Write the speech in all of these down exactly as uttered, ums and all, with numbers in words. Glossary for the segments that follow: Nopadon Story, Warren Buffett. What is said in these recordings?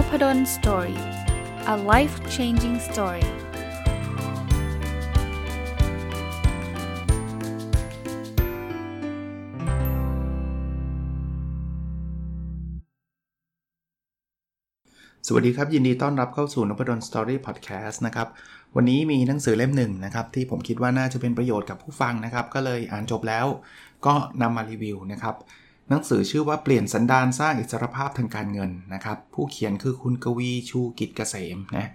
Nopadon Story. A life-changing story.สวัสดีครับยินดีต้อนรับเข้าสู่ Nopadon Story Podcast นะครับวันนี้มีหนังสือเล่มหนึ่งนะครับที่ผมคิดว่าน่าจะเป็นประโยชน์กับผู้ฟังนะครับก็เลยอ่านจบแล้วก็นำมารีวิวนะครับหนังสือชื่อว่าเปลี่ยนสันดานสร้างอิสรภาพทางการเงินนะครับผู้เขียนคือคุณกวีชูกิจเกษมนะ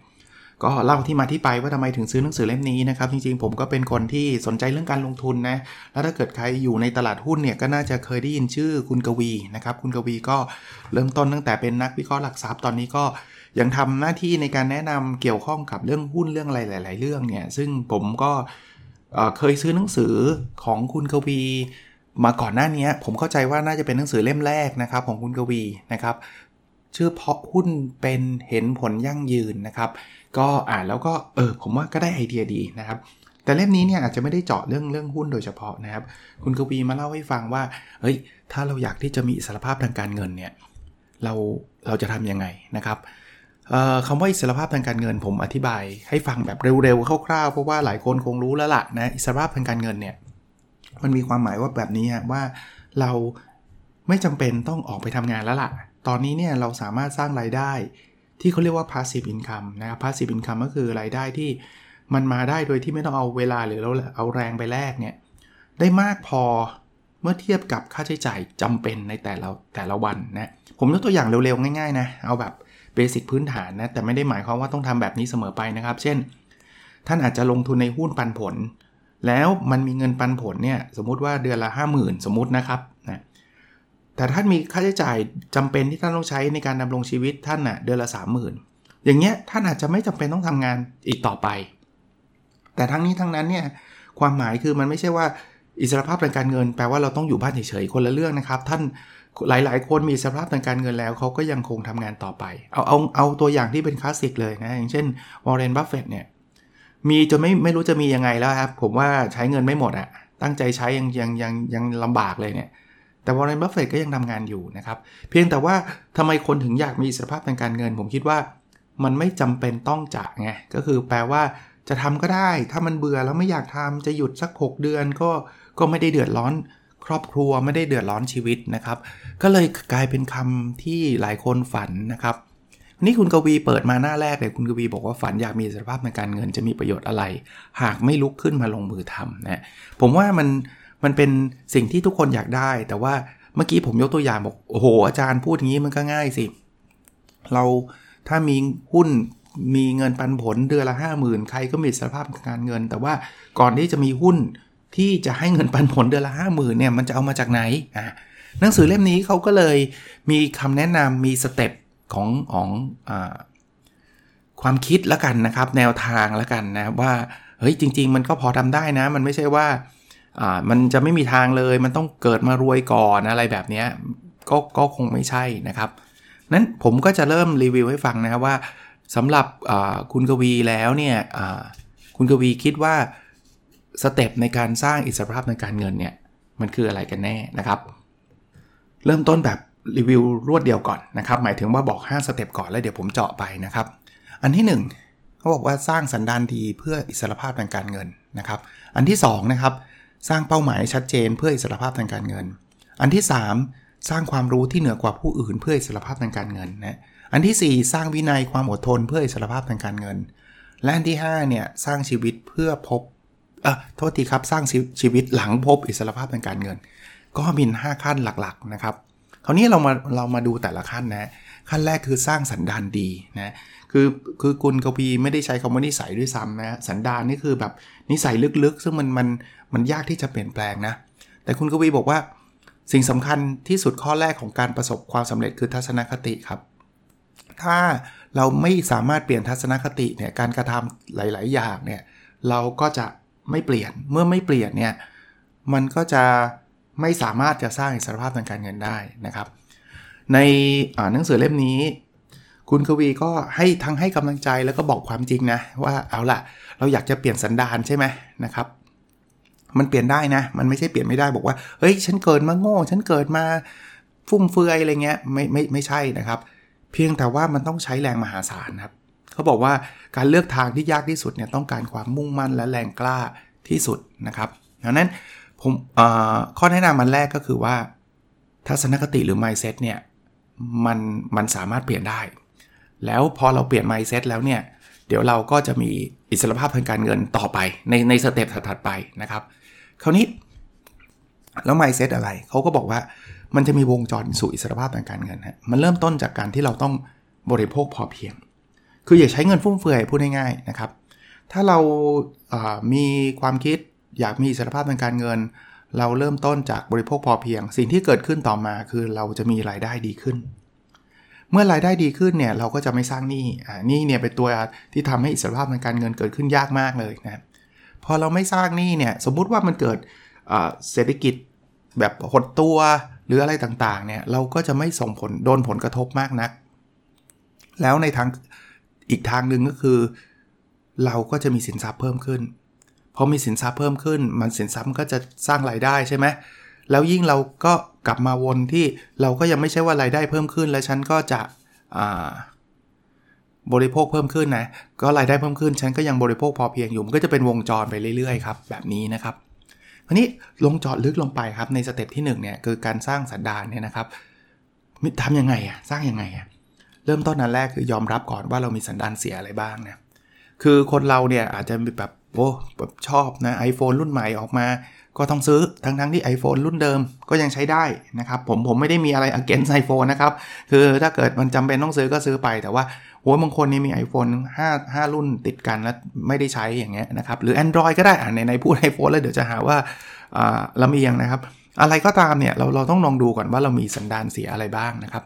ก็เล่าที่มาที่ไปว่าทำไมถึงซื้อหนังสือเล่มนี้นะครับจริงๆผมก็เป็นคนที่สนใจเรื่องการลงทุนนะแล้วถ้าเกิดใครอยู่ในตลาดหุ้นเนี่ยก็น่าจะเคยได้ยินชื่อคุณกวีนะครับคุณกวีก็เริ่มต้นตั้งแต่เป็นนักวิเคราะห์หลักทรัพย์ตอนนี้ก็ยังทำหน้าที่ในการแนะนำเกี่ยวข้องกับเรื่องหุ้นเรื่องอะไรหลายๆเรื่องเนี่ยซึ่งผมก็เคยซื้อหนังสือของคุณกวีมาก่อนหน้านี้ผมเข้าใจว่าน่าจะเป็นหนังสือเล่มแรกนะครับของคุณกวีนะครับชื่อเพาะหุ้นเป็นเห็นผลยั่งยืนนะครับก็อ่านแล้วก็เออผมว่าก็ได้ไอเดียดีนะครับแต่เล่มนี้เนี่ยอาจจะไม่ได้เจาะเรื่องเรื่องหุ้นโดยเฉพาะนะครับคุณกวีมาเล่าให้ฟังว่าเฮ้ยถ้าเราอยากที่จะมีอิสรภาพทางการเงินเนี่ยเราเราจะทำยังไงนะครับเอ่อคำว่าอิสรภาพทางการเงินผมอธิบายให้ฟังแบบเร็วๆคร่าวๆเพราะว่าหลายคนคงรู้แล้วล่ะนะอิสรภาพทางการเงินเนี่ยมันมีความหมายว่าแบบนี้ฮะว่าเราไม่จำเป็นต้องออกไปทำงานแล้วล่ะตอนนี้เนี่ยเราสามารถสร้างรายได้ที่เขาเรียกว่า passive income นะครับ passive income ก็คือรายได้ที่มันมาได้โดยที่ไม่ต้องเอาเวลาหรือเราเอาแรงไปแลกเนี่ยได้มากพอเมื่อเทียบกับค่าใช้จ่ายจำเป็นในแต่ละแต่ละวันนะผมยกตัวอย่างเร็วๆง่ายๆนะเอาแบบเบสิกพื้นฐานนะแต่ไม่ได้หมายความว่าต้องทำแบบนี้เสมอไปนะครับเช่นท่านอาจจะลงทุนในหุ้นปันผลแล้วมันมีเงินปันผลเนี่ยสมมติว่าเดือนละ ห้าหมื่น สมมตินะครับนะแต่ท่านมีค่าใช้จ่ายจำเป็นที่ท่านต้องใช้ในการดำรงชีวิตท่านน่ะเดือนละ สามหมื่น อย่างเงี้ยท่านอาจจะไม่จำเป็นต้องทำงานอีกต่อไปแต่ทั้งนี้ทั้งนั้นเนี่ยความหมายคือมันไม่ใช่ว่าอิสรภาพทางการเงินแปลว่าเราต้องอยู่บ้านเฉยๆคนละเรื่องนะครับท่านหลายๆคนมีอิสรภาพทางการเงินแล้วเขาก็ยังคงทำงานต่อไปเอาเอาเอาตัวอย่างที่เป็นคลาสสิกเลยนะอย่างเช่น Warren Buffett เนี่ยมีจนไม่ไม่รู้จะมียังไงแล้วครับผมว่าใช้เงินไม่หมดอ่ะตั้งใจใช้ยังยังยังยังลำบากเลยเนี่ยแต่วอร์เรน บัฟเฟตต์ก็ยังทำงานอยู่นะครับเพียงแต่ว่าทำไมคนถึงอยากมีอิสรภาพทางการเงินผมคิดว่ามันไม่จำเป็นต้องจะไงก็คือแปลว่าจะทำก็ได้ถ้ามันเบื่อแล้วไม่อยากทำจะหยุดสักหกเดือนก็ก็ไม่ได้เดือดร้อนครอบครัวไม่ได้เดือดร้อนชีวิตนะครับก็เลยกลายเป็นคำที่หลายคนฝันนะครับนี่คุณกวีเปิดมาหน้าแรกเลยคุณกวีบอกว่าฝันอยากมีอิสรภาพในการเงินจะมีประโยชน์อะไรหากไม่ลุกขึ้นมาลงมือทำนะผมว่ามันมันเป็นสิ่งที่ทุกคนอยากได้แต่ว่าเมื่อกี้ผมยกตัวอย่างบอกโอ้โหอาจารย์พูดอย่างนี้มันก็ง่ายสิเราถ้ามีหุ้นมีเงินปันผลเดือนละ ห้าหมื่น ใครก็มีอิสรภาพการเงินแต่ว่าก่อนที่จะมีหุ้นที่จะให้เงินปันผลเดือนละ ห้าหมื่น เนี่ยมันจะเอามาจากไหนอ่ะหนังสือเล่มนี้เขาก็เลยมีคำแนะนำมีสเต็ปของของอ่าความคิดละกันนะครับแนวทางละกันนะว่าเฮ้ยจริงๆมันก็พอทำได้นะมันไม่ใช่ว่าอ่ามันจะไม่มีทางเลยมันต้องเกิดมารวยก่อนอะไรแบบนี้ก็ก็คงไม่ใช่นะครับนั้นผมก็จะเริ่มรีวิวให้ฟังนะครับว่าสำหรับอ่าคุณกวีแล้วเนี่ยอ่าคุณกวีคิดว่าสเต็ปในการสร้างอิสรภาพในการเงินเนี่ยมันคืออะไรกันแน่นะครับเริ่มต้นแบบรีวิวรวดเดียวก่อนนะครับหมายถึงว่าบอกห้าสเต็ปก่อนแล้วเดี๋ยวผมเจาะไปนะครับอันที่หนึ่งเขาบอกว่าสร้างสันดานดีเพื่ออิสรภาพทางการเงินนะครับอันที่สองนะครับสร้างเป้าหมายชัดเจนเพื่ออิสรภาพทางการเงินอันที่สามสร้างความรู้ที่เหนือกว่าผู้อื่นเพื่ออิสรภาพทางการเงินนะอันที่สี่สร้างวินัยความอดทนเพื่ออิสรภาพทางการเงินและอันที่ห้าเนี่ยสร้างชีวิตเพื่อพบเอ่อโทษทีครับสร้างชีวิตหลังพบอิสรภาพทางการเงินก็มีห้าขั้นหลักๆนะครับคราวนี้เรามาเรามาดูแต่ละขั้นนะขั้นแรกคือสร้างสันดานดีนะคือคือคุณกวีไม่ได้ใช้คำว่านิสัยด้วยซ้ำนะสันดานนี่คือแบบนิสัยลึกๆซึ่งมันมันมันยากที่จะเปลี่ยนแปลงนะแต่คุณกวีบอกว่าสิ่งสำคัญที่สุดข้อแรกของการประสบความสำเร็จคือทัศนคติครับถ้าเราไม่สามารถเปลี่ยนทัศนคติเนี่ยการกระทำหลายๆอย่างเนี่ยเราก็จะไม่เปลี่ยนเมื่อไม่เปลี่ยนเนี่ยมันก็จะไม่สามารถจะสร้างอิสรภาพทางการเงินได้นะครับในหนังสือเล่มนี้คุณกวีก็ให้ทั้งให้กำลังใจแล้วก็บอกความจริงนะว่าเอาล่ะเราอยากจะเปลี่ยนสันดานใช่ไหมนะครับมันเปลี่ยนได้นะมันไม่ใช่เปลี่ยนไม่ได้บอกว่าเฮ้ยฉันเกิดมาโง่ฉันเกิดมาฟุ่มเฟือยอะไรเงี้ยไม่ไม่ไม่ใช่นะครับ เพียงแต่ว่ามันต้องใช้แรงมหาศาลครับเขาบอกว่าการเลือกทางที่ยากที่สุดเนี่ยต้องการความมุ่งมั่นและแรงกล้าที่สุดนะครับดังนั้นผมข้อแนะนำมันแรกก็คือว่าทัศนคติหรือ mindset เนี่ยมันมันสามารถเปลี่ยนได้แล้วพอเราเปลี่ยน mindset แล้วเนี่ยเดี๋ยวเราก็จะมีอิสรภาพทางการเงินต่อไปในในสเต็ปถัดๆไปนะครับคราวนี้แล้ว mindset อะไรเขาก็บอกว่ามันจะมีวงจรสู่อิสรภาพทางการเงินฮะมันเริ่มต้นจากการที่เราต้องบริโภคพอเพียงคืออย่าใช้เงินฟุ่มเฟือยพูดง่ายๆนะครับถ้าเรามีความคิดอยากมีอิสรภาพทางการเงินเราเริ่มต้นจากบริโภคพอเพียงสิ่งที่เกิดขึ้นต่อมาคือเราจะมีรายได้ดีขึ้นเมื่อรายได้ดีขึ้นเนี่ยเราก็จะไม่สร้างหนี้อ่าหนี้เนี่ยเป็นตัวที่ทำให้อิสรภาพทางการเงินเกิดขึ้นยากมากเลยนะพอเราไม่สร้างหนี้เนี่ยสมมุติว่ามันเกิดเศรษฐกิจแบบหดตัวหรืออะไรต่างๆเนี่ยเราก็จะไม่ส่งผลโดนผลกระทบมากนักแล้วในทางอีกทางนึงก็คือเราก็จะมีสินทรัพย์เพิ่มขึ้นพอมีสินทรัพย์เพิ่มขึ้นมันสินทรัพย์ก็จะสร้างรายได้ใช่ไหมแล้วยิ่งเราก็กลับมาวนที่เราก็ยังไม่ใช่ว่ารายได้เพิ่มขึ้นแล้วฉันก็จะบริโภคเพิ่มขึ้นนะก็รายได้เพิ่มขึ้นฉันก็ยังบริโภคพอเพียงอยู่มันก็จะเป็นวงจรไปเรื่อยๆครับแบบนี้นะครับทีนี้ลงจอดลึกลงไปครับในสเต็ปที่หนึ่งเนี่ยคือการสร้างสันดานเนี่ยนะครับทำยังไงอ่ะสร้างยังไงอ่ะเริ่มต้นอันแรกคือยอมรับก่อนว่าเรามีสันดานเสียอะไรบ้างนะคือคนเราเนี่ยอาจจะแบบโอ้แบบชอบนะ iPhone รุ่นใหม่ออกมาก็ต้องซื้อทั้งๆที่ iPhone รุ่นเดิมก็ยังใช้ได้นะครับผมผมไม่ได้มีอะไร against iPhone นะครับคือถ้าเกิดมันจำเป็นต้องซื้อก็ซื้อไปแต่ว่าโอ้ยบางคนนี่มี iPhone ห้า ห้ารุ่นติดกันแล้วไม่ได้ใช้อย่างเงี้ยนะครับหรือ Android ก็ได้อ่ะในๆพูด iPhone แล้วเดี๋ยวจะหาว่าอ่าลำเอียงนะครับอะไรก็ตามเนี่ยเราเราต้องลองดูก่อนว่าเรามีสันดานเสียอะไรบ้างนะครับ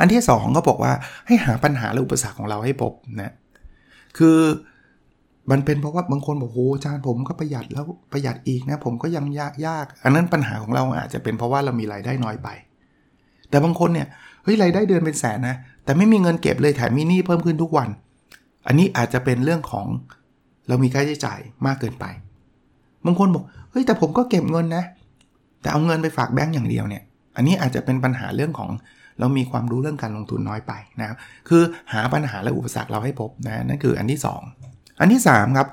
อันที่สองก็บอกว่าให้หาปัญหาและอุปสรรคของเราให้พบนะคือมันเป็นเพราะว่าบางคนบอกโอ้อาจารย์ผมก็ประหยัดแล้วประหยัดอีกนะผมก็ยังยากยากอันนั้นปัญหาของเราอาจจะเป็นเพราะว่าเรามีรายได้น้อยไปแต่บางคนเนี่ยเฮ้ยรายได้เดือนเป็นแสนนะแต่ไม่มีเงินเก็บเลยแถมมีหนี้เพิ่มขึ้นทุกวันอันนี้อาจจะเป็นเรื่องของเรามีค่าใช้จ่ายมากเกินไปบางคนบอกเฮ้ยแต่ผมก็เก็บเงินนะแต่เอาเงินไปฝากแบงก์อย่างเดียวเนี่ยอันนี้อาจจะเป็นปัญหาเรื่องของเรามีความรู้เรื่องการลงทุนน้อยไปนะครับคือหาปัญหาและอุปสรรคเราให้พบนะนั่นคืออันที่สองอันที่สามครับ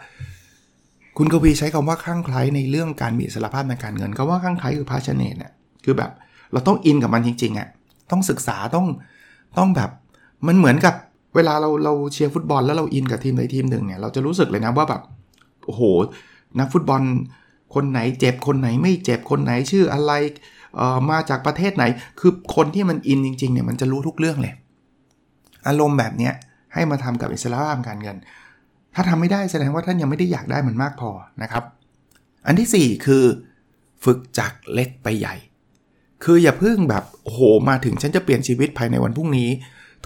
คุณกวีใช้คำว่าคลั่งไคล้ในเรื่องการมีอิสรภาพในการเงินคำว่าคลั่งไคล้คือ passionate เนี่ยคือแบบเราต้องอินกับมันจริงๆอ่ะต้องศึกษาต้องต้องแบบมันเหมือนกับเวลาเราเราเชียร์ฟุตบอลแล้วเราอินกับทีมใดทีมหนึ่งเนี่ยเราจะรู้สึกเลยนะว่าแบบโอ้โหนักฟุตบอลคนไหนเจ็บคนไหนไม่เจ็บคนไหนชื่ออะไรเอ่อมาจากประเทศไหนคือคนที่มันอินจริงๆเนี่ยมันจะรู้ทุกเรื่องเลยอารมณ์แบบเนี้ยให้มาทำกับอิสรภาพการเงินถ้าทำไม่ได้แสดงว่าท่านยังไม่ได้อยากได้มันมากพอนะครับอันที่สี่คือฝึกจากเล็กไปใหญ่คืออย่าเพิ่งแบบโอ้โหมาถึงฉันจะเปลี่ยนชีวิตภายในวันพรุ่งนี้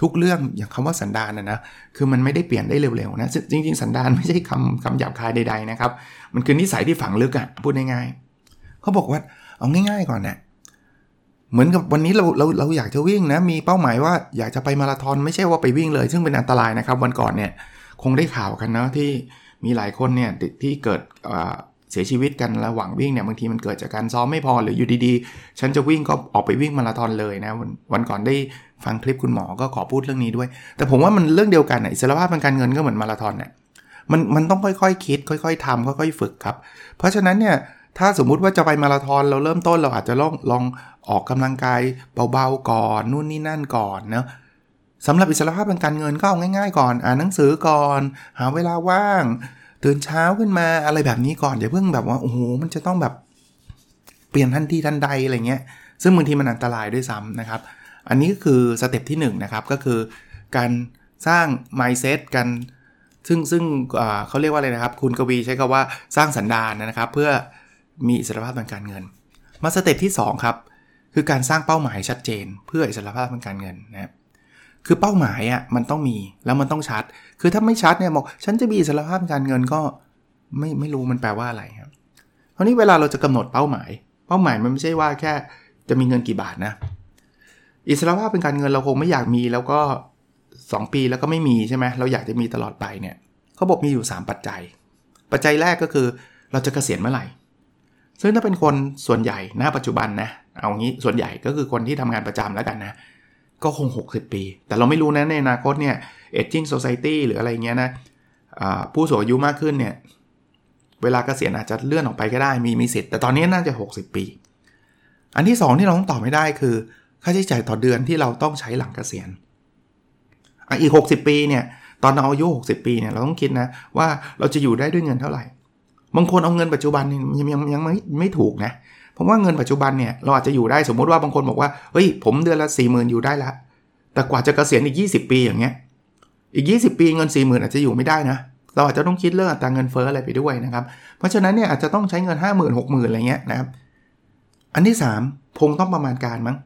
ทุกเรื่องอย่างคำว่าสันดานนะนะคือมันไม่ได้เปลี่ยนได้เร็วๆนะจริงๆสันดานไม่ใช่คำคำหยาบคายใดๆนะครับมันคือนิสัยที่ฝังลึกอ่ะพูดง่ายๆเขาบอกว่าเอาง่ายๆก่อนนะเหมือนกับวันนี้เราเราเราอยากจะวิ่งนะมีเป้าหมายว่าอยากจะไปมาราธอนไม่ใช่ว่าไปวิ่งเลยซึ่งเป็นอันตรายนะครับวันก่อนเนี่ยคงได้ข่าวกันนะที่มีหลายคนเนี่ยที่เกิดเสียชีวิตกันระหว่างวิ่งเนี่ยบางทีมันเกิดจากการซ้อมไม่พอหรืออยู่ดีๆฉันจะวิ่งก็ออกไปวิ่งมาราธอนเลยนะวันก่อนได้ฟังคลิปคุณหมอก็ขอพูดเรื่องนี้ด้วยแต่ผมว่ามันเรื่องเดียวกันนะอิสรภาพทางการเงินก็เหมือนมาราธอนเนี่ยมันมันต้องค่อยๆคิดค่อยๆทำค่อยๆฝึกครับเพราะฉะนั้นเนี่ยถ้าสมมุติว่าจะไปมาราธอนเราเริ่มต้นเราอาจจะลองลองออกกำลังกายเบาๆก่อนนู่นนี่นั่นก่อนนะสำหรับอิสรภาพทางการเงินก็เอาง่ายๆก่อนอ่านหนังสือก่อนหาเวลาว่างตื่นเช้าขึ้นมาอะไรแบบนี้ก่อนอย่าเพิ่งแบบว่าโอ้โหมันจะต้องแบบเปลี่ยนทันทีทันใดอะไรเงี้ยซึ่งบางทีมันอันตรายด้วยซ้ำนะครับอันนี้ก็คือสเต็ปที่หนึ่งนะครับก็คือการสร้าง mindset กันซึ่งซึ่งเขาเรียกว่าอะไรนะครับคุณกวีใช้คำว่าสร้างสันดานนะครับเพื่อมีอิสรภาพทางการเงินมาสเต็ปที่สองครับคือการสร้างเป้าหมายชัดเจนเพื่ออิสรภาพทางการเงินนะครับคือเป้าหมายอ่ะมันต้องมีแล้วมันต้องชัดคือถ้าไม่ชัดเนี่ยบอกฉันจะมีอิสรภาพการเงินก็ไม่ไม่รู้มันแปลว่าอะไรครับคราวนี้เวลาเราจะกำหนดเป้าหมายเป้าหมายมันไม่ใช่ว่าแค่จะมีเงินกี่บาทนะอิสรภาพเป็นการเงินเราคงไม่อยากมีแล้วก็สองปีแล้วก็ไม่มีใช่ไหมเราอยากจะมีตลอดไปเนี่ยเขาบอกมีอยู่สามปัจจัยปัจจัยแรกก็คือเราจะเกษียณเมื่อไหร่ซึ่งถ้าเป็นคนส่วนใหญ่ณปัจจุบันนะเอางี้ส่วนใหญ่ก็คือคนที่ทำงานประจำแล้วกันนะ ก็คงหกสิบปีแต่เราไม่รู้นะในอนาคตเนี่ย Aging Society หรืออะไรเงี้ยนะผู้สูงอายุมากขึ้นเนี่ยเวลาเกษียณอาจจะเลื่อนออกไปก็ได้มีมีสิทธิ์แต่ตอนนี้น่าจะหกสิบปีอันที่สองที่เราต้องตอบไม่ได้คือค่าใช้จ่ายต่อเดือนที่เราต้องใช้หลังเกษียณอีกหกสิบปีเนี่ยตอนเราอายุหกสิบปีเนี่ยเราต้องคิดนะว่าเราจะอยู่ได้ด้วยเงินเท่าไหร่บางคนเอาเงินปัจจุบันยังยังยังไม่ไม่ถูกนะเพราะว่าเงินปัจจุบันเนี่ยเราอาจจะอยู่ได้สมมติว่าบางคนบอกว่าเฮ้ยผมเดือนละ สี่หมื่น อยู่ได้ละแต่กว่าจะเกษียณอีกยี่สิบปีอย่างเงี้ยอีกยี่สิบปีเงิน สี่หมื่น อาจจะอยู่ไม่ได้นะเราอาจจะต้องคิดเรื่องอัตราเงินเฟ้ออะไรไปด้วยนะครับเพราะฉะนั้นเนี่ยอาจจะต้องใช้เงิน ห้าหมื่น หกหมื่น อะไรเงี้ยนะครับอันที่สามคงต้องประมาณการมั้ง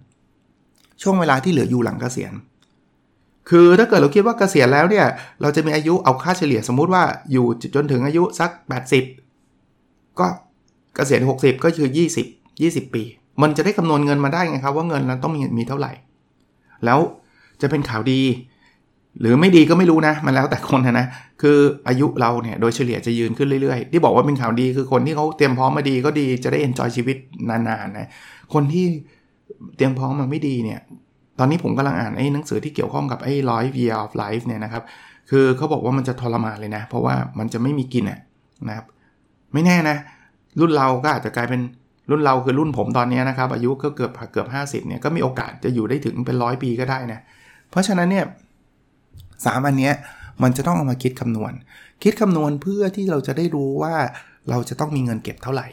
ช่วงเวลาที่เหลืออยู่หลังเกษียณคือถ้าเกิดเราคิดว่าเกษียณแล้วเนี่ยเราจะมีอายุเอาค่าเฉลี่ยสมมุติว่าอยู่จนถึงอายุสักแปดสิบก็เกษียณหกสิบก็คือยี่สิบปีมันจะได้คำนวณเงินมาได้ไงครับว่าเงินนั้นต้องมีมีเท่าไหร่แล้วจะเป็นข่าวดีหรือไม่ดีก็ไม่รู้นะมันแล้วแต่คนนะนะคืออายุเราเนี่ยโดยเฉลี่ยจะยืนขึ้นเรื่อยๆที่บอกว่าเป็นข่าวดีคือคนที่เขาเตรียมพร้อมมาดีก็ดีจะได้เอนจอยชีวิตนานๆนะคนที่เตรียมพร้อมมาไม่ดีเนี่ยตอนนี้ผมกำลังอ่านไอ้หนังสือที่เกี่ยวข้องกับไอ้หนึ่งร้อย years of life เนี่ยนะครับคือเขาบอกว่ามันจะทรมานเลยนะเพราะว่ามันจะไม่มีกินอ่ะนะครับไม่แน่นะรุ่นเราก็อาจจะกลายเป็นรุ่นเราคือรุ่นผมตอนนี้นะครับอายุก็เกือบเกือบห้าสิบเนี่ยก็มีโอกาสจะอยู่ได้ถึงเป็นหนึ่งร้อยปีก็ได้นะเพราะฉะนั้นเนี่ยสามอันเนี้ยมันจะต้องเอามาคิดคำนวณคิดคำนวณเพื่อที่เราจะได้รู้ว่าเราจะต้องมีเงินเก็บเท่าไหร่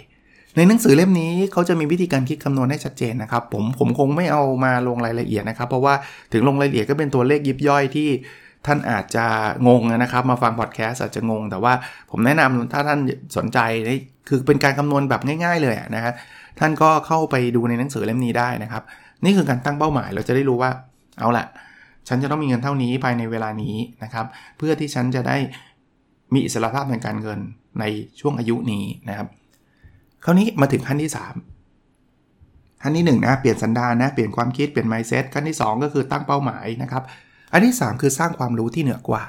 ในหนังสือเล่มนี้เขาจะมีวิธีการคิดคำนวณให้ชัดเจนนะครับผมผมคงไม่เอามาลงรายละเอียดนะครับเพราะว่าถึงลงรายละเอียดก็เป็นตัวเลขยิบย่อยที่ท่านอาจจะงงนะครับมาฟังพอดแคสต์อาจจะงงแต่ว่าผมแนะนำถ้าท่านสนใจคือเป็นการคำนวณแบบง่ายๆเลยนะฮะท่านก็เข้าไปดูในหนังสือเล่มนี้ได้นะครับนี่คือการตั้งเป้าหมายเราจะได้รู้ว่าเอาล่ะฉันจะต้องมีเงินเท่านี้ภายในเวลานี้นะครับเพื่อที่ฉันจะได้มีอิสรภาพทางการเงินในช่วงอายุนี้นะครับคราวนี้มาถึงขั้นที่สามขั้นที่หนึ่งนะเปลี่ยนสันดานนะเปลี่ยนความคิดเปลี่ยน mindset ขั้นที่สองก็คือตั้งเป้าหมายนะครับอันที่สามคือสร้างความรู้ที่เหนือกว่า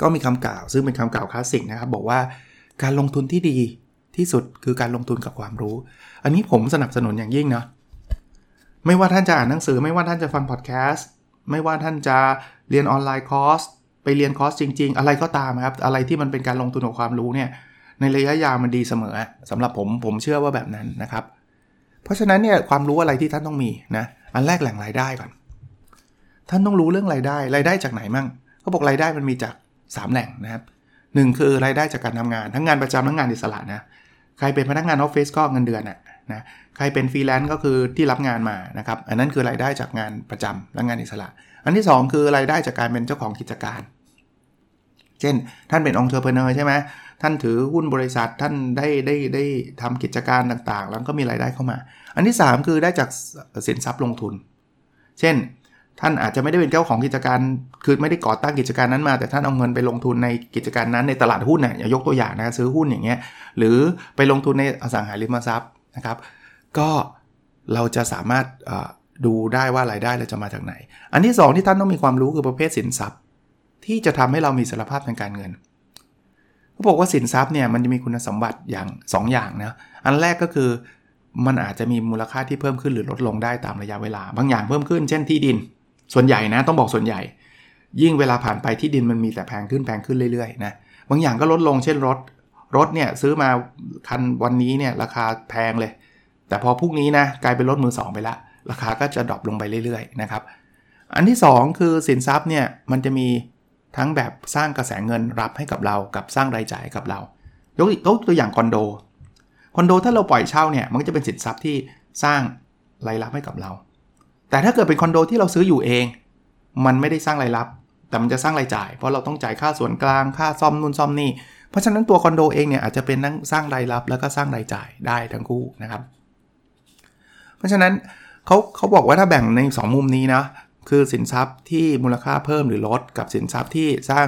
ก็มีคำกล่าวซึ่งเป็นคำกล่าวคลาสสิกนะครับบอกว่าการลงทุนที่ดีที่สุดคือการลงทุนกับความรู้อันนี้ผมสนับสนุนอย่างยิ่งนะไม่ว่าท่านจะอ่านหนังสือไม่ว่าท่านจะฟังพอดแคสต์ไม่ว่าท่านจะเรียนออนไลน์คอร์สไปเรียนคอร์สจริงๆอะไรก็ตามครับอะไรที่มันเป็นการลงทุนกับความรู้เนี่ยในระยะยาวมันดีเสมอสำหรับผมผมเชื่อว่าแบบนั้นนะครับเพราะฉะนั้นเนี่ยความรู้อะไรที่ท่านต้องมีนะอันแรกแหล่งรายได้ก่อนท่านต้องรู้เรื่องรายได้รายได้จากไหนมั่งเขาบอกรายได้มันมีจากสามแหล่งนะครับหนึ่งคือรายได้จากการทำงานทั้งงานประจำทั้งงานอิสระนะใครเป็นพนักงานออฟฟิศก็เงินเดือนอะนะใครเป็นฟรีแลนซ์ก็คือที่รับงานมานะครับอันนั้นคือรายได้จากงานประจำและงานอิสระอันที่สองคือรายได้จากการเป็นเจ้าของกิจการเช่นท่านเป็นองค์เทอร์เพเนอร์ใช่ไหมท่านถือหุ้นบริษัทท่านได้ได้ได้ทำกิจการต่างๆแล้วก็มีรายได้เข้ามาอันที่สามคือได้จากสินทรัพย์ลงทุนเช่นท่านอาจจะไม่ได้เป็นเจ้าของกิจการคือไม่ได้ก่อตั้งกิจการนั้นมาแต่ท่านเอาเงินไปลงทุนในกิจการนั้นในตลาดหุ้นน่ะยกตัวอย่างนะซื้อหุ้นอย่างเงี้ยหรือไปลงทุนในอสังหาริมทรัพย์นะครับก็เราจะสามารถดูได้ว่ารายได้เราจะมาจากไหนอันที่สองที่ท่านต้องมีความรู้คือประเภทสินทรัพย์ที่จะทำให้เรามีอิสรภาพทางการเงินเขาบอกว่าสินทรัพย์เนี่ยมันจะมีคุณสมบัติอย่างสองอย่างนะอันแรกก็คือมันอาจจะมีมูลค่าที่เพิ่มขึ้นหรือลดลงได้ตามระยะเวลาบางอย่างเพิ่มขึ้นเช่นที่ดินส่วนใหญ่นะต้องบอกส่วนใหญ่ยิ่งเวลาผ่านไปที่ดินมันมีแต่แพงขึ้นแพงขึ้นเรื่อยๆนะบางอย่างก็ลดลงเช่นรถรถเนี่ยซื้อมาคันวันนี้เนี่ยราคาแพงเลยแต่พอพรุ่งนี้นะกลายเป็นรถมือสองไปละราคาก็จะดรอปลงไปเรื่อยๆนะครับอันที่สองคือสินทรัพย์เนี่ยมันจะมีทั้งแบบสร้างกระแสเงินรับให้กับเรากับสร้างรายจ่ายกับเรายกตัวอย่างคอนโดคอนโดถ้าเราปล่อยเช่าเนี่ยมันก็จะเป็นสินทรัพย์ที่สร้างรายรับให้กับเราแต่ถ้าเกิดเป็นคอนโดที่เราซื้ออยู่เองมันไม่ได้สร้างรายรับแต่มันจะสร้างรายจ่ายเพราะเราต้องจ่ายค่าส่วนกลางค่าซ่อมนู่นซ่อมนี่เพราะฉะนั้นตัวคอนโดเองเนี่ยอาจจะเป็นทั้งสร้างรายรับแล้วก็สร้างรายจ่ายได้ทั้งคู่นะครับเพราะฉะนั้นเขาเขาบอกว่าถ้าแบ่งในสองมุมนี้นะคือสินทรัพย์ที่มูลค่าเพิ่มหรือลดกับสินทรัพย์ที่สร้าง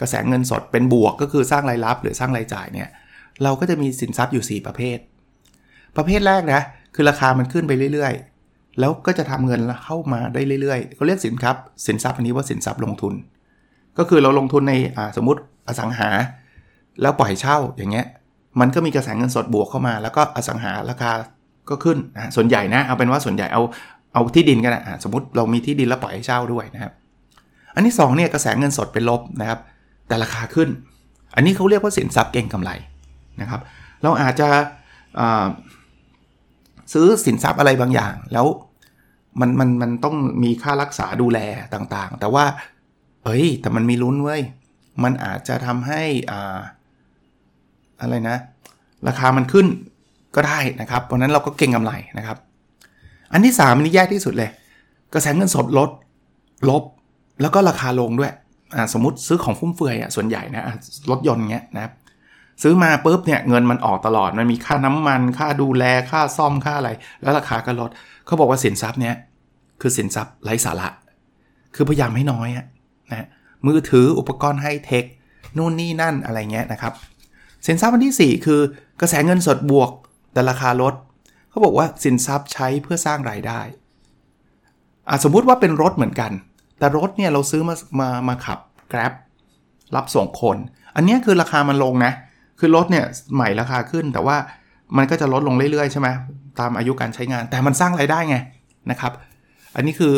กระแสเงินสดเป็นบวกก็คือสร้างรายรับหรือสร้างรายจ่ายเนี่ยเราก็จะมีสินทรัพย์อยู่สี่ประเภทประเภทแรกนะคือราคามันขึ้นไปเรื่อยๆแล้วก็จะทำเงินเข้ามาได้เรื่อยๆเขาเรียกสินทรัพย์สินทรัพย์อันนี้ว่าสินทรัพย์ลงทุนก็คือเราลงทุนในสมมติอสังหาแล้วปล่อยเช่าอย่างเงี้ยมันก็มีกระแสเงินสดบวกเข้ามาแล้วก็อสังหาราคาก็ขึ้นนะส่วนใหญ่นะเอาเป็นว่าส่วนใหญ่เอา เอาที่ดินกันนะสมมติเรามีที่ดินแล้วปล่อยให้เช่าด้วยนะครับอันที่สองเนี่ยกระแสเงินสดเป็นลบนะครับแต่ราคาขึ้นอันนี้เขาเรียกว่าสินทรัพย์เก็งกำไรนะครับเราอาจจะซื้อสินทรัพย์อะไรบางอย่างแล้วมันมันมันต้องมีค่ารักษาดูแลต่างๆแต่ว่าเอ้ยแต่มันมีลุ้นเว้ยมันอาจจะทำให้อ่าอะไรนะราคามันขึ้นก็ได้นะครับเพราะนั้นเราก็เก็งกำไรนะครับอันที่สามนี่แย่ที่สุดเลยกระแสเงินสดลดลบแล้วก็ราคาลงด้วยอ่าสมมติซื้อของฟุ่มเฟือยอ่ะส่วนใหญ่นะรถยนต์เงี้ยนะครับซื้อมาปุ๊บเนี่ยเงินมันออกตลอดมันมีค่าน้ำมันค่าดูแลค่าซ่อมค่าอะไรแล้วราคาก็ลดเขาบอกว่าสินทรัพย์เนี้ยคือสินทรัพย์ไร้สาระคือพยายามให้น้อยอ่ะนะมือถืออุปกรณ์ไฮเทคนู่นนี่นั่นอะไรเงี้ยนะครับสินทรัพย์อันที่สี่คือกระแสเงินสดบวกแต่ราคาลดเขาบอกว่าสินทรัพย์ใช้เพื่อสร้างรายได้อ่ะสมมุติว่าเป็นรถเหมือนกันแต่รถเนี่ยเราซื้อมามามาขับ Grab รับส่งคนอันนี้คือราคามันลงนะคือรถเนี่ยใหม่ราคาขึ้นแต่ว่ามันก็จะลดลงเรื่อยๆใช่ไหมตามอายุการใช้งานแต่มันสร้างรายได้ไงนะครับอันนี้คือ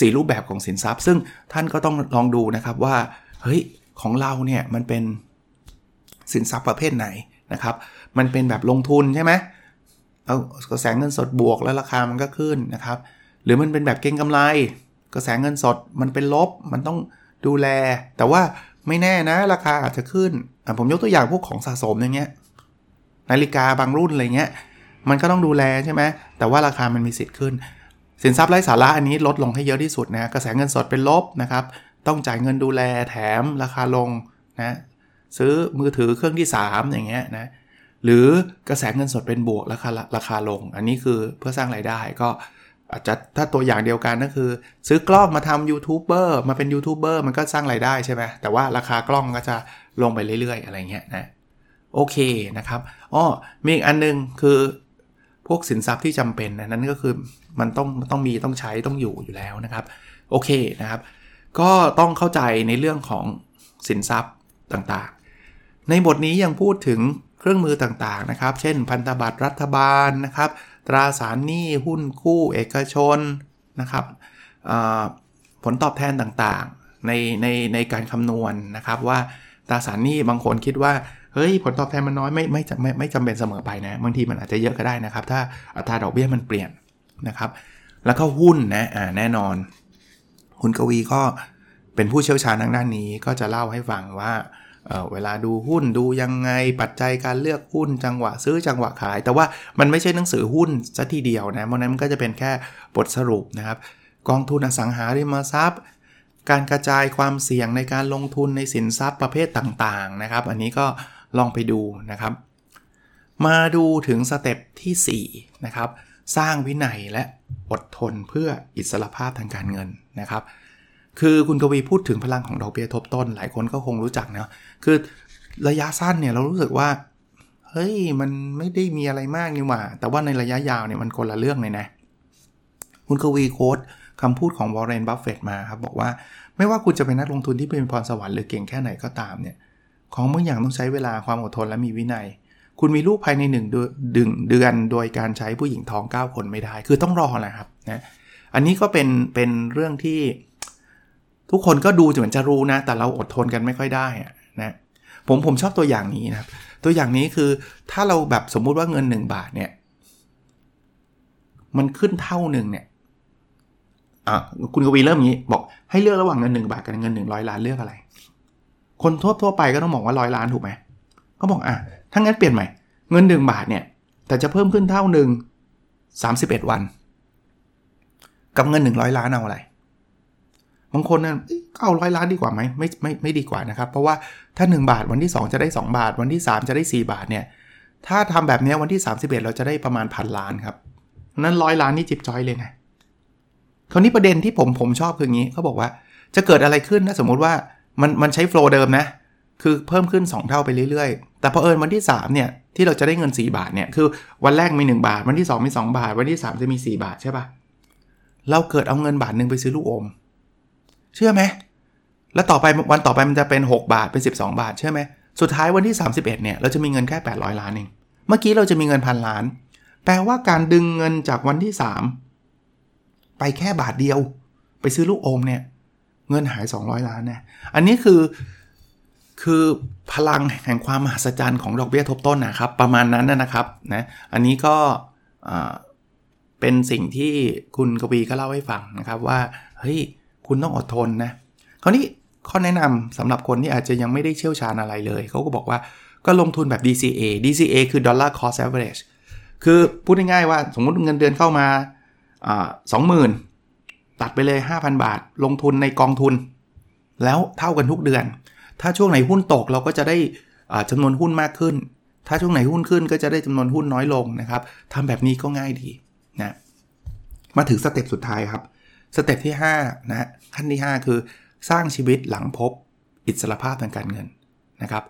สี่รูปแบบของสินทรัพย์ซึ่งท่านก็ต้องลองดูนะครับว่าเฮ้ยของเราเนี่ยมันเป็นสินทรัพย์ประเภทไหนนะครับมันเป็นแบบลงทุนใช่ไหมเอากระแสเงินสดบวกแล้วราคามันก็ขึ้นนะครับหรือมันเป็นแบบเก็งกำไรกระแสเงินสดมันเป็นลบมันต้องดูแลแต่ว่าไม่แน่นะราคาอาจจะขึ้นผมยกตัวอย่างพวกของสะสมอย่างเงี้ยนาฬิกาบางรุ่นอะไรเงี้ยมันก็ต้องดูแลใช่ไหมแต่ว่าราคามันมีสิทธิ์ขึ้นสินทรัพย์ไร้สาระอันนี้ลดลงให้เยอะที่สุดนะกระแสเงินสดเป็นลบนะครับต้องจ่ายเงินดูแลแถมราคาลงนะซื้อมือถือเครื่องที่สามอย่างเงี้ยนะหรือกระแสเงินสดเป็นบวกราคาราคาลงอันนี้คือเพื่อสร้างรายได้ก็อาจจะถ้าตัวอย่างเดียวกันก็คือซื้อกล้องมาทำยูทูบเบอร์มาเป็นยูทูบเบอร์มันก็สร้างรายได้ใช่ไหมแต่ว่าราคากล้องก็จะลงไปเรื่อยๆอะไรเงี้ยนะโอเคนะครับอ้อมีอีกอันนึงคือพวกสินทรัพย์ที่จำเป็นนะนั่นก็คือมันต้องต้องมีต้องใช้ต้องอยู่อยู่แล้วนะครับโอเคนะครับก็ต้องเข้าใจในเรื่องของสินทรัพย์ต่างๆในบทนี้ยังพูดถึงเครื่องมือต่างๆนะครับเช่นพันธบัตรรัฐบาลนะครับตราสารหนี้หุ้นกู้เอกชนนะครับผลตอบแทนต่างๆในในในการคำนวณ น, นะครับว่าตราสารหนี้บางคนคิดว่าเฮ้ยผลตอบแทนมันน้อยไม่ไม่ไม่ไม่จำเป็นเสมอไปนะบางทีมันอาจจะเยอะก็ได้นะครับถ้าอัตราดอกเบี้ยมันเปลี่ยนนะครับแล้วก็หุ้นนะอ่าแน่นอนคุณกวีก็เป็นผู้เชี่ยวชาญทางด้านนี้ก็จะเล่าให้ฟังว่าเ, เวลาดูหุ้นดูยังไงปัจจัยการเลือกหุ้นจังหวะซื้อจังหวะขายแต่ว่ามันไม่ใช่หนังสือหุ้นซะทีเดียวนะเพราะนั้นมันก็จะเป็นแค่บทสรุปนะครับกองทุนอสังหาริมทรัพย์การกระจายความเสี่ยงในการลงทุนในสินทรัพย์ประเภทต่างๆนะครับอันนี้ก็ลองไปดูนะครับมาดูถึงสเต็ปที่สี่นะครับสร้างวินัยและอดทนเพื่ออิสรภาพทางการเงินนะครับคือคุณกวีพูดถึงพลังของดอกเบี้ยทบต้นหลายคนก็คงรู้จักเนาะคือระยะสั้นเนี่ยเรารู้สึกว่าเฮ้ยมันไม่ได้มีอะไรมากนี่หว่าแต่ว่าในระยะยาวเนี่ยมันคนละเรื่องเลยนะคุณกวีโค้ดคำพูดของ Warren Buffett มาครับบอกว่าไม่ว่าคุณจะเป็นนักลงทุนที่เป็นพรสวรรค์หรือเก่งแค่ไหนก็ตามเนี่ยของบางอย่างต้องใช้เวลาความอดทนและมีวินัยคุณมีลูกภายในหนึ่งเดือนโดยการใช้ผู้หญิงท้องเก้าคนไม่ได้คือต้องรอแหละครับนะอันนี้ก็เป็นเป็นเรื่องที่ทุกคนก็ดูเหมือนจะรู้นะแต่เราอดทนกันไม่ค่อยได้นะผมผมชอบตัวอย่างนี้นะตัวอย่างนี้คือถ้าเราแบบสมมุติว่าเงินหนึ่งบาทเนี่ยมันขึ้นเท่าหนึ่งเนี่ยอ่ะคุณกวีเริ่มอย่างนี้บอกให้เลือกระหว่างเงินหนึ่งบาทกับเงินหนึ่งร้อยล้านเลือกอะไรคนทั่วๆไปก็ต้องมองว่าร้อยล้านถูกไหมก็บอกอ่ะถ้างั้นเปลี่ยนใหม่เงินหนึ่งบาทเนี่ยแต่จะเพิ่มขึ้นเท่านึงสามสิบเอ็ดวันกับเงินหนึ่งร้อยล้านเอาอะไรบางคนเนี่ยเอาร้อยล้านดีกว่าไหมไม่ไม่ไม่ดีกว่านะครับเพราะว่าถ้าหนึ่งบาทวันที่สองจะได้สองบาทวันที่สามจะได้สี่บาทเนี่ยถ้าทำแบบนี้วันที่สามสิบเอ็ดเราจะได้ประมาณพันล้านครับนั้นร้อยล้านนี่จิบจอยเลยไงคราวนี้ประเด็นที่ผมผมชอบคืออย่างนี้เขาบอกว่าจะเกิดอะไรขึ้นถ้าสมมติว่ามันมันใช้โฟลว์เดิมนะคือเพิ่มขึ้นสองเท่าไปเรื่อยๆแต่พอเอิญวันที่สามเนี่ยที่เราจะได้เงินสี่บาทเนี่ยคือวันแรกมีหนึ่งบาทวันที่สองมีสองบาทวันที่สามจะมีสี่บาทใช่ป่ะเราเกิดเอาเงินบาทนึงไปซื้อลูกอมเชื่อไหมแล้วต่อไปวันต่อไปมันจะเป็นหกบาทเป็นสิบสองบาทเชื่อไหมสุดท้ายวันที่สามสิบเอ็ดเนี่ยเราจะมีเงินแค่แปดร้อยล้านเองเมื่อกี้เราจะมีเงินพันล้านแปลว่าการดึงเงินจากวันที่ ไปแค่บาทเดียวไปซื้อลูกอมเนี่ยเงินหายสองร้อยล้านนะอันนี้คือคือพลังแห่งความมหัศจรรย์ของดอกเบี้ยทบต้นนะครับประมาณนั้นนะครับนะอันนี้ก็เป็นสิ่งที่คุณกวีก็เล่าให้ฟังนะครับว่าเฮ้ยคุณต้องอดทนนะคราวนี้ข้อแนะนำสำหรับคนที่อาจจะยังไม่ได้เชี่ยวชาญอะไรเลยเขาก็บอกว่าก็ลงทุนแบบ ดี ซี เอ ดี ซี เอ คือ Dollar Cost Average คือพูดง่ายๆว่าสมมติเงินเดือนเข้ามาอ่า สองหมื่น ตัดไปเลย ห้าพัน บาทลงทุนในกองทุนแล้วเท่ากันทุกเดือนถ้าช่วงไหนหุ้นตกเราก็จะได้อ่าจำนวนหุ้นมากขึ้นถ้าช่วงไหนหุ้นขึ้นก็จะได้จำนวนหุ้นน้อยลงนะครับทำแบบนี้ก็ง่ายดีนะมาถึงสเต็ปสุดท้ายครับสเต็ปที่ห้านะขั้นที่ห้าคือสร้างชีวิตหลังพบอิสรภาพทางการเงินนะครับ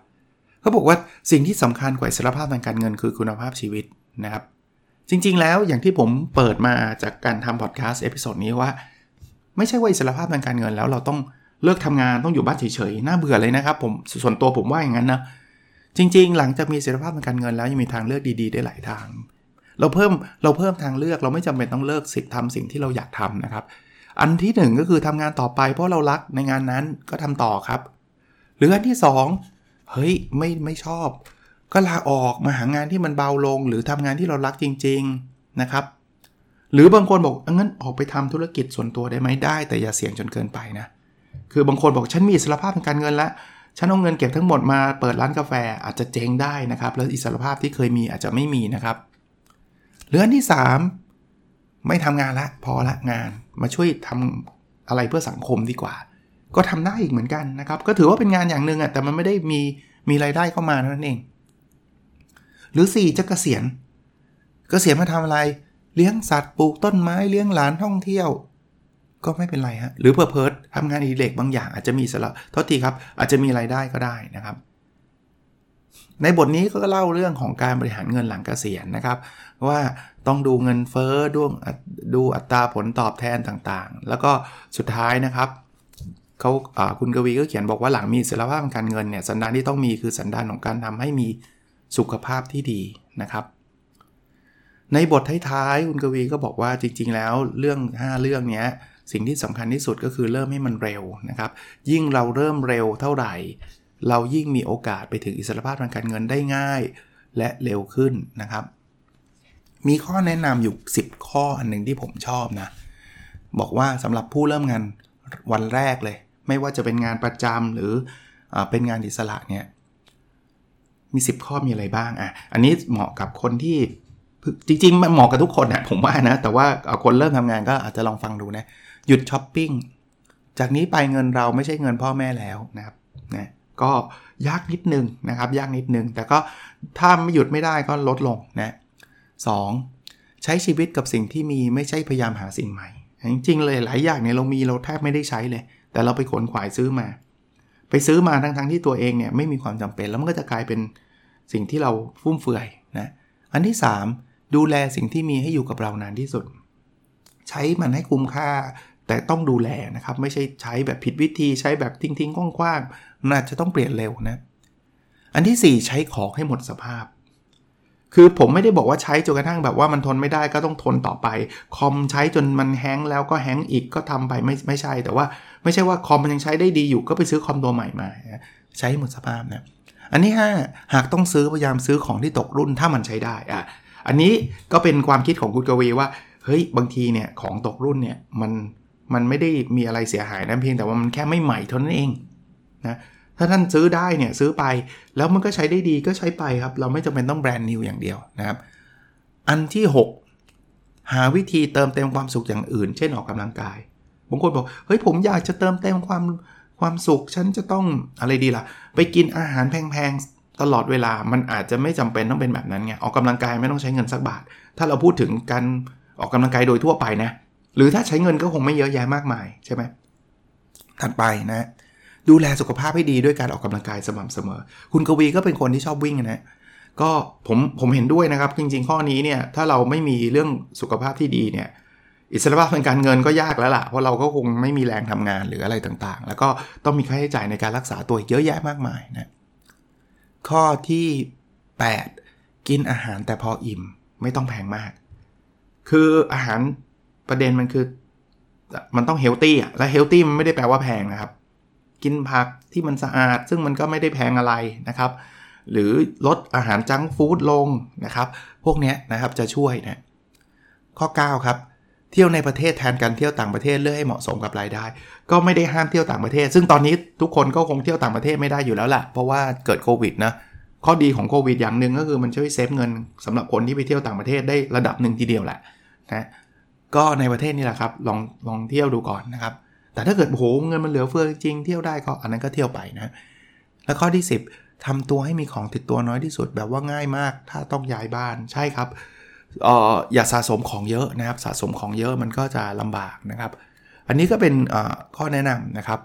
เขาบอกว่าสิ่งที่สำคัญกว่าอิสรภาพทางการเงินคือคุณภาพชีวิตนะครับจริงๆแล้วอย่างที่ผมเปิดมาจากการทำพอดแคสต์เอพิโซดนี้ว่าไม่ใช่ว่าอิสรภาพทางการเงินแล้วเราต้องเลิกทำงานต้องอยู่บ้านเฉยๆน่าเบื่อเลยนะครับผมส่วนตัวผมว่าอย่างนั้นนะจริงๆหลังจากมีอิสรภาพทางการเงินแล้วยังมีทางเลือกดีๆได้หลายทางเราเพิ่มเราเพิ่มทางเลือกเราไม่จำเป็นต้องเลิกสิทธิ์ทำสิ่งที่เราอยากทำนะครับอันที่หนึ่งก็คือทำงานต่อไปเพราะเรารักในงานนั้นก็ทำต่อครับหรืออันที่สองเฮ้ยไม่ไม่ชอบก็ลาออกมาหางานที่มันเบาลงหรือทำงานที่เรารักจริงๆนะครับหรือบางคนบอกงั้นออกไปทำธุรกิจส่วนตัวได้ไหมได้แต่อย่าเสี่ยงจนเกินไปนะคือบางคนบอกฉันมีอิสรภาพทางการเงินแล้วฉันเอาเงินเก็บทั้งหมดมาเปิดร้านกาแฟอาจจะเจ๊งได้นะครับแล้วอิสรภาพที่เคยมีอาจจะไม่มีนะครับหรืออันที่สามไม่ทำงานละพอละงานมาช่วยทำอะไรเพื่อสังคมดีกว่าก็ทำได้อีกเหมือนกันนะครับก็ถือว่าเป็นงานอย่างนึงอ่ะแต่มันไม่ได้มีมีรายได้เข้ามานั่นเองหรือสี่จะเกษียณเกษียณมาทำอะไรเลี้ยงสัตว์ปลูกต้นไม้เลี้ยงหลานท่องเที่ยวก็ไม่เป็นไรฮะหรือเพื่อเพิร์ททำงานอดิเรกบางอย่างอาจจะมีสละโทษทีครับอาจจะมีรายได้ก็ได้นะครับในบทนี้ก็เล่าเรื่องของการบริหารเงินหลังเกษียณนะครับว่าต้องดูเงินเฟ้อดูดูอัตราผลตอบแทนต่างๆแล้วก็สุดท้ายนะครับเขาคุณกวีก็เขียนบอกว่าหลังมีอิสรภาพทางการเงินเนี่ยสันดานที่ต้องมีคือสันดานของการทำให้มีสุขภาพที่ดีนะครับในบทท้ายๆคุณกวีก็บอกว่าจริงๆแล้วเรื่องห้าเรื่องนี้สิ่งที่สำคัญที่สุดก็คือเริ่มให้มันเร็วนะครับยิ่งเราเริ่มเร็วเท่าไหร่เรายิ่งมีโอกาสไปถึงอิสรภาพทางการเงินได้ง่ายและเร็วขึ้นนะครับมีข้อแนะนำอยู่สิบข้ออันนึงที่ผมชอบนะบอกว่าสำหรับผู้เริ่มงานวันแรกเลยไม่ว่าจะเป็นงานประจำหรือเป็นงานอิสระเนี่ยมีสิบข้อมีอะไรบ้างอ่ะอันนี้เหมาะกับคนที่จริงๆมันเหมาะกับทุกคนนะผมว่านะแต่ว่าคนเริ่มทำงานก็อาจจะลองฟังดูนะหยุดช้อปปิ้งจากนี้ไปเงินเราไม่ใช่เงินพ่อแม่แล้วนะครับนะก็ยากนิดนึงนะครับยากนิดนึงแต่ก็ถ้าไม่หยุดไม่ได้ก็ลดลงนะสองใช้ชีวิตกับสิ่งที่มีไม่ใช่พยายามหาสิ่งใหม่จริงๆเลยหลายอย่างเนี่ยเรามีเราแทบไม่ได้ใช้เลยแต่เราไปขนขวายซื้อมาไปซื้อมาทั้งๆที่ตัวเองเนี่ยไม่มีความจำเป็นแล้วมันก็จะกลายเป็นสิ่งที่เราฟุ่มเฟือยนะอันที่สามดูแลสิ่งที่มีให้อยู่กับเรานานที่สุดใช้มันให้คุ้มค่าแต่ต้องดูแลนะครับไม่ใช่ใช้แบบผิดวิธีใช้แบบทิ้งๆคว่างๆน่าจะต้องเปลี่ยนเร็วนะอันที่สี่ใช้ของให้หมดสภาพคือผมไม่ได้บอกว่าใช้จนกระทั่งแบบว่ามันทนไม่ได้ก็ต้องทนต่อไปคอมใช้จนมันแฮงแล้วก็แฮงอีกก็ทำไปไม่ไม่ใช่แต่ว่าไม่ใช่ว่าคอมมันยังใช้ได้ดีอยู่ก็ไปซื้อคอมตัวใหม่มาใช้หมดสภาพนะอันนี้ห้าหากต้องซื้อพยายามซื้อของที่ตกรุ่นถ้ามันใช้ได้อ่ะอันนี้ก็เป็นความคิดของคุณกวีว่าเฮ้ยบางทีเนี่ยของตกรุ่นเนี่ยมันมันไม่ได้มีอะไรเสียหายนะเพียงแต่ว่ามันแค่ไม่ใหม่เท่านั้นเองนะถ้าท่านซื้อได้เนี่ยซื้อไปแล้วมันก็ใช้ได้ดีก็ใช้ไปครับเราไม่จำเป็นต้องแบรนด์นิวอย่างเดียวนะครับอันที่หกหาวิธีเติมเต็มความสุขอย่างอื่นเช่นออกกำลังกายบางคนบอกเฮ้ยผมอยากจะเติมเต็มความความสุขฉันจะต้องอะไรดีล่ะไปกินอาหารแพงๆตลอดเวลามันอาจจะไม่จำเป็นต้องเป็นแบบนั้นไงออกกำลังกายไม่ต้องใช้เงินสักบาทถ้าเราพูดถึงการออกกำลังกายโดยทั่วไปนะหรือถ้าใช้เงินก็คงไม่เยอะแยะมากมายใช่ไหมถัดไปนะดูแลสุขภาพให้ดีด้วยการออกกำลังกายสม่ำเสมอคุณกวีก็เป็นคนที่ชอบวิ่งนะก็ผมผมเห็นด้วยนะครับจริงๆข้อนี้เนี่ยถ้าเราไม่มีเรื่องสุขภาพที่ดีเนี่ยอิสรภาพทางการเงินก็ยากแล้วล่ะเพราะเราก็คงไม่มีแรงทำงานหรืออะไรต่างๆแล้วก็ต้องมีค่าใช้จ่ายในการรักษาตัวเยอะแยะมากมายนะข้อที่แปดกินอาหารแต่พออิ่มไม่ต้องแพงมากคืออาหารประเด็นมันคือ มันต้องเฮลตี้อ่ะและเฮลตี้มันไม่ได้แปลว่าแพงนะครับกินผักที่มันสะอาดซึ่งมันก็ไม่ได้แพงอะไรนะครับหรือลดอาหารจังก์ฟู้ดลงนะครับพวกเนี้ยนะครับจะช่วยนะข้อเก้าครับเที่ยวในประเทศแทนการเที่ยวต่างประเทศเลือกให้เหมาะสมกับรายได้ก็ไม่ได้ห้ามเที่ยวต่างประเทศซึ่งตอนนี้ทุกคนก็คงเที่ยวต่างประเทศไม่ได้อยู่แล้วล่ะเพราะว่าเกิดโควิดนะข้อดีของโควิดอย่างนึงก็คือมันช่วยเซฟเงินสำหรับคนที่ไปเที่ยวต่างประเทศได้ระดับหนึ่งทีเดียวแหละนะก็ในประเทศนี่แหละครับลองลองเที่ยวดูก่อนนะครับแต่ถ้าเกิดโหเงินมันเหลือเฟือจริงเที่ยวได้ก็อันนั้นก็เที่ยวไปนะแล้วข้อที่สิบทำตัวให้มีของติดตัวน้อยที่สุดแบบว่าง่ายมากถ้าต้องย้ายบ้านใช่ครับเอ่ออย่าสะสมของเยอะนะครับสะสมของเยอะมันก็จะลำบากนะครับอันนี้ก็เป็นเอ่อข้อแนะนำนะครับ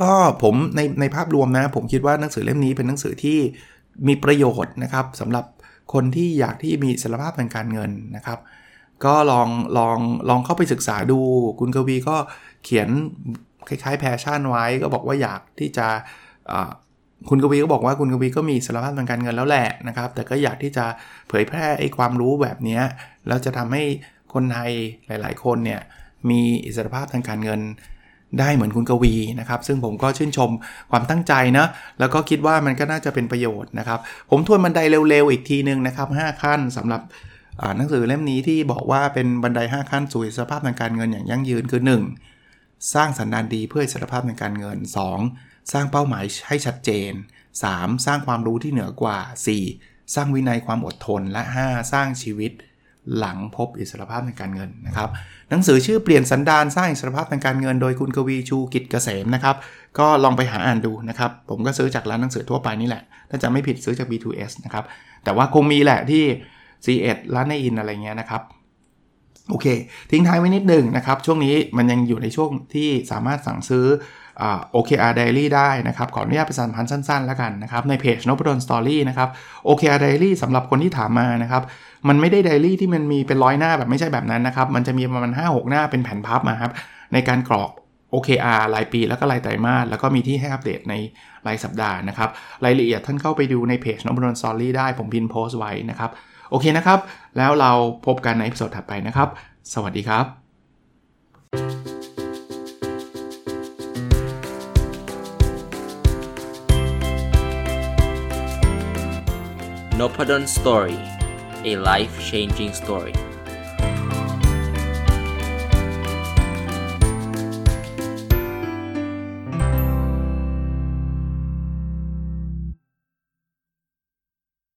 ก็ผมในในภาพรวมนะผมคิดว่าหนังสือเล่มนี้เป็นหนังสือที่มีประโยชน์นะครับสำหรับคนที่อยากที่มีอิสรภาพทางการเงินนะครับก็ลองลองลองเข้าไปศึกษาดูคุณกวีก็เขียนคล้ายๆแพชชั่นไว้ก็บอกว่าอยากที่จะคุณกวีก็บอกว่าคุณกวีก็มีอิสรภาพทางการเงินแล้วแหละนะครับแต่ก็อยากที่จะเผยแพร่ไอ้ความรู้แบบนี้แล้วจะทำให้คนไทยหลายๆคนเนี่ยมีอิสรภาพทางการเงินได้เหมือนคุณกวีนะครับซึ่งผมก็ชื่นชมความตั้งใจนะแล้วก็คิดว่ามันก็น่าจะเป็นประโยชน์นะครับผมทวนบันไดเร็วๆอีกทีนึงนะครับห้าขั้นสำหรับหนังสือเล่มนี้ที่บอกว่าเป็นบันไดห้าขั้นสู่อิสรภาพทางการเงินอย่างยั่งยืนคือหนึ่งสร้างสันดานดีเพื่ออิสรภาพทางการเงินสองสร้างเป้าหมายให้ชัดเจนสามสร้างความรู้ที่เหนือกว่าสี่สร้างวินัยความอดทนและห้าสร้างชีวิตหลังพบอิสรภาพทางการเงินนะครับหนังสือชื่อเปลี่ยนสันดานสร้างอิสรภาพทางการเงินโดยคุณกวีชูกิจเกษมนะครับก็ลองไปหาอ่านดูนะครับผมก็ซื้อจากร้านหนังสือทั่วไปนี่แหละถ้าจะไม่ผิดซื้อจาก บี ทู เอส นะครับแต่ว่าคงมีแหละที่ซี เอ็ด ร้านในอินอะไรเงี้ยนะครับโอเคทิ้งท้ายไว้นิดหนึ่งนะครับช่วงนี้มันยังอยู่ในช่วงที่สามารถสั่งซื้ออ่า โอ เค อาร์ Diary ได้นะครับขออนุญาตประชาสัมพันธ์สั้นๆแล้วกันนะครับในเพจ Nopadon Story นะครับ โอ เค อาร์ Diary สำหรับคนที่ถามมานะครับมันไม่ได้ไดอารี่ที่มันมีเป็นร้อยหน้าแบบไม่ใช่แบบนั้นนะครับมันจะมีประมาณ ห้าหก หน้าเป็นแผ่นพับมาครับในการกรอก โอ เค อาร์ รายปีแล้วก็รายไตรมาสแล้วก็มีที่ให้อัปเดตในรายสัปดาห์นะครับรายละเอียดท่านเข้าไปดูในเพจ Nopadon Story ได้ผมพินโพสต์ไว้นะครับโอเคนะครับแล้วเราพบกันในอีพิโซดถัดไปนะครับสวัสดีครับ Nopadon Story a life changing story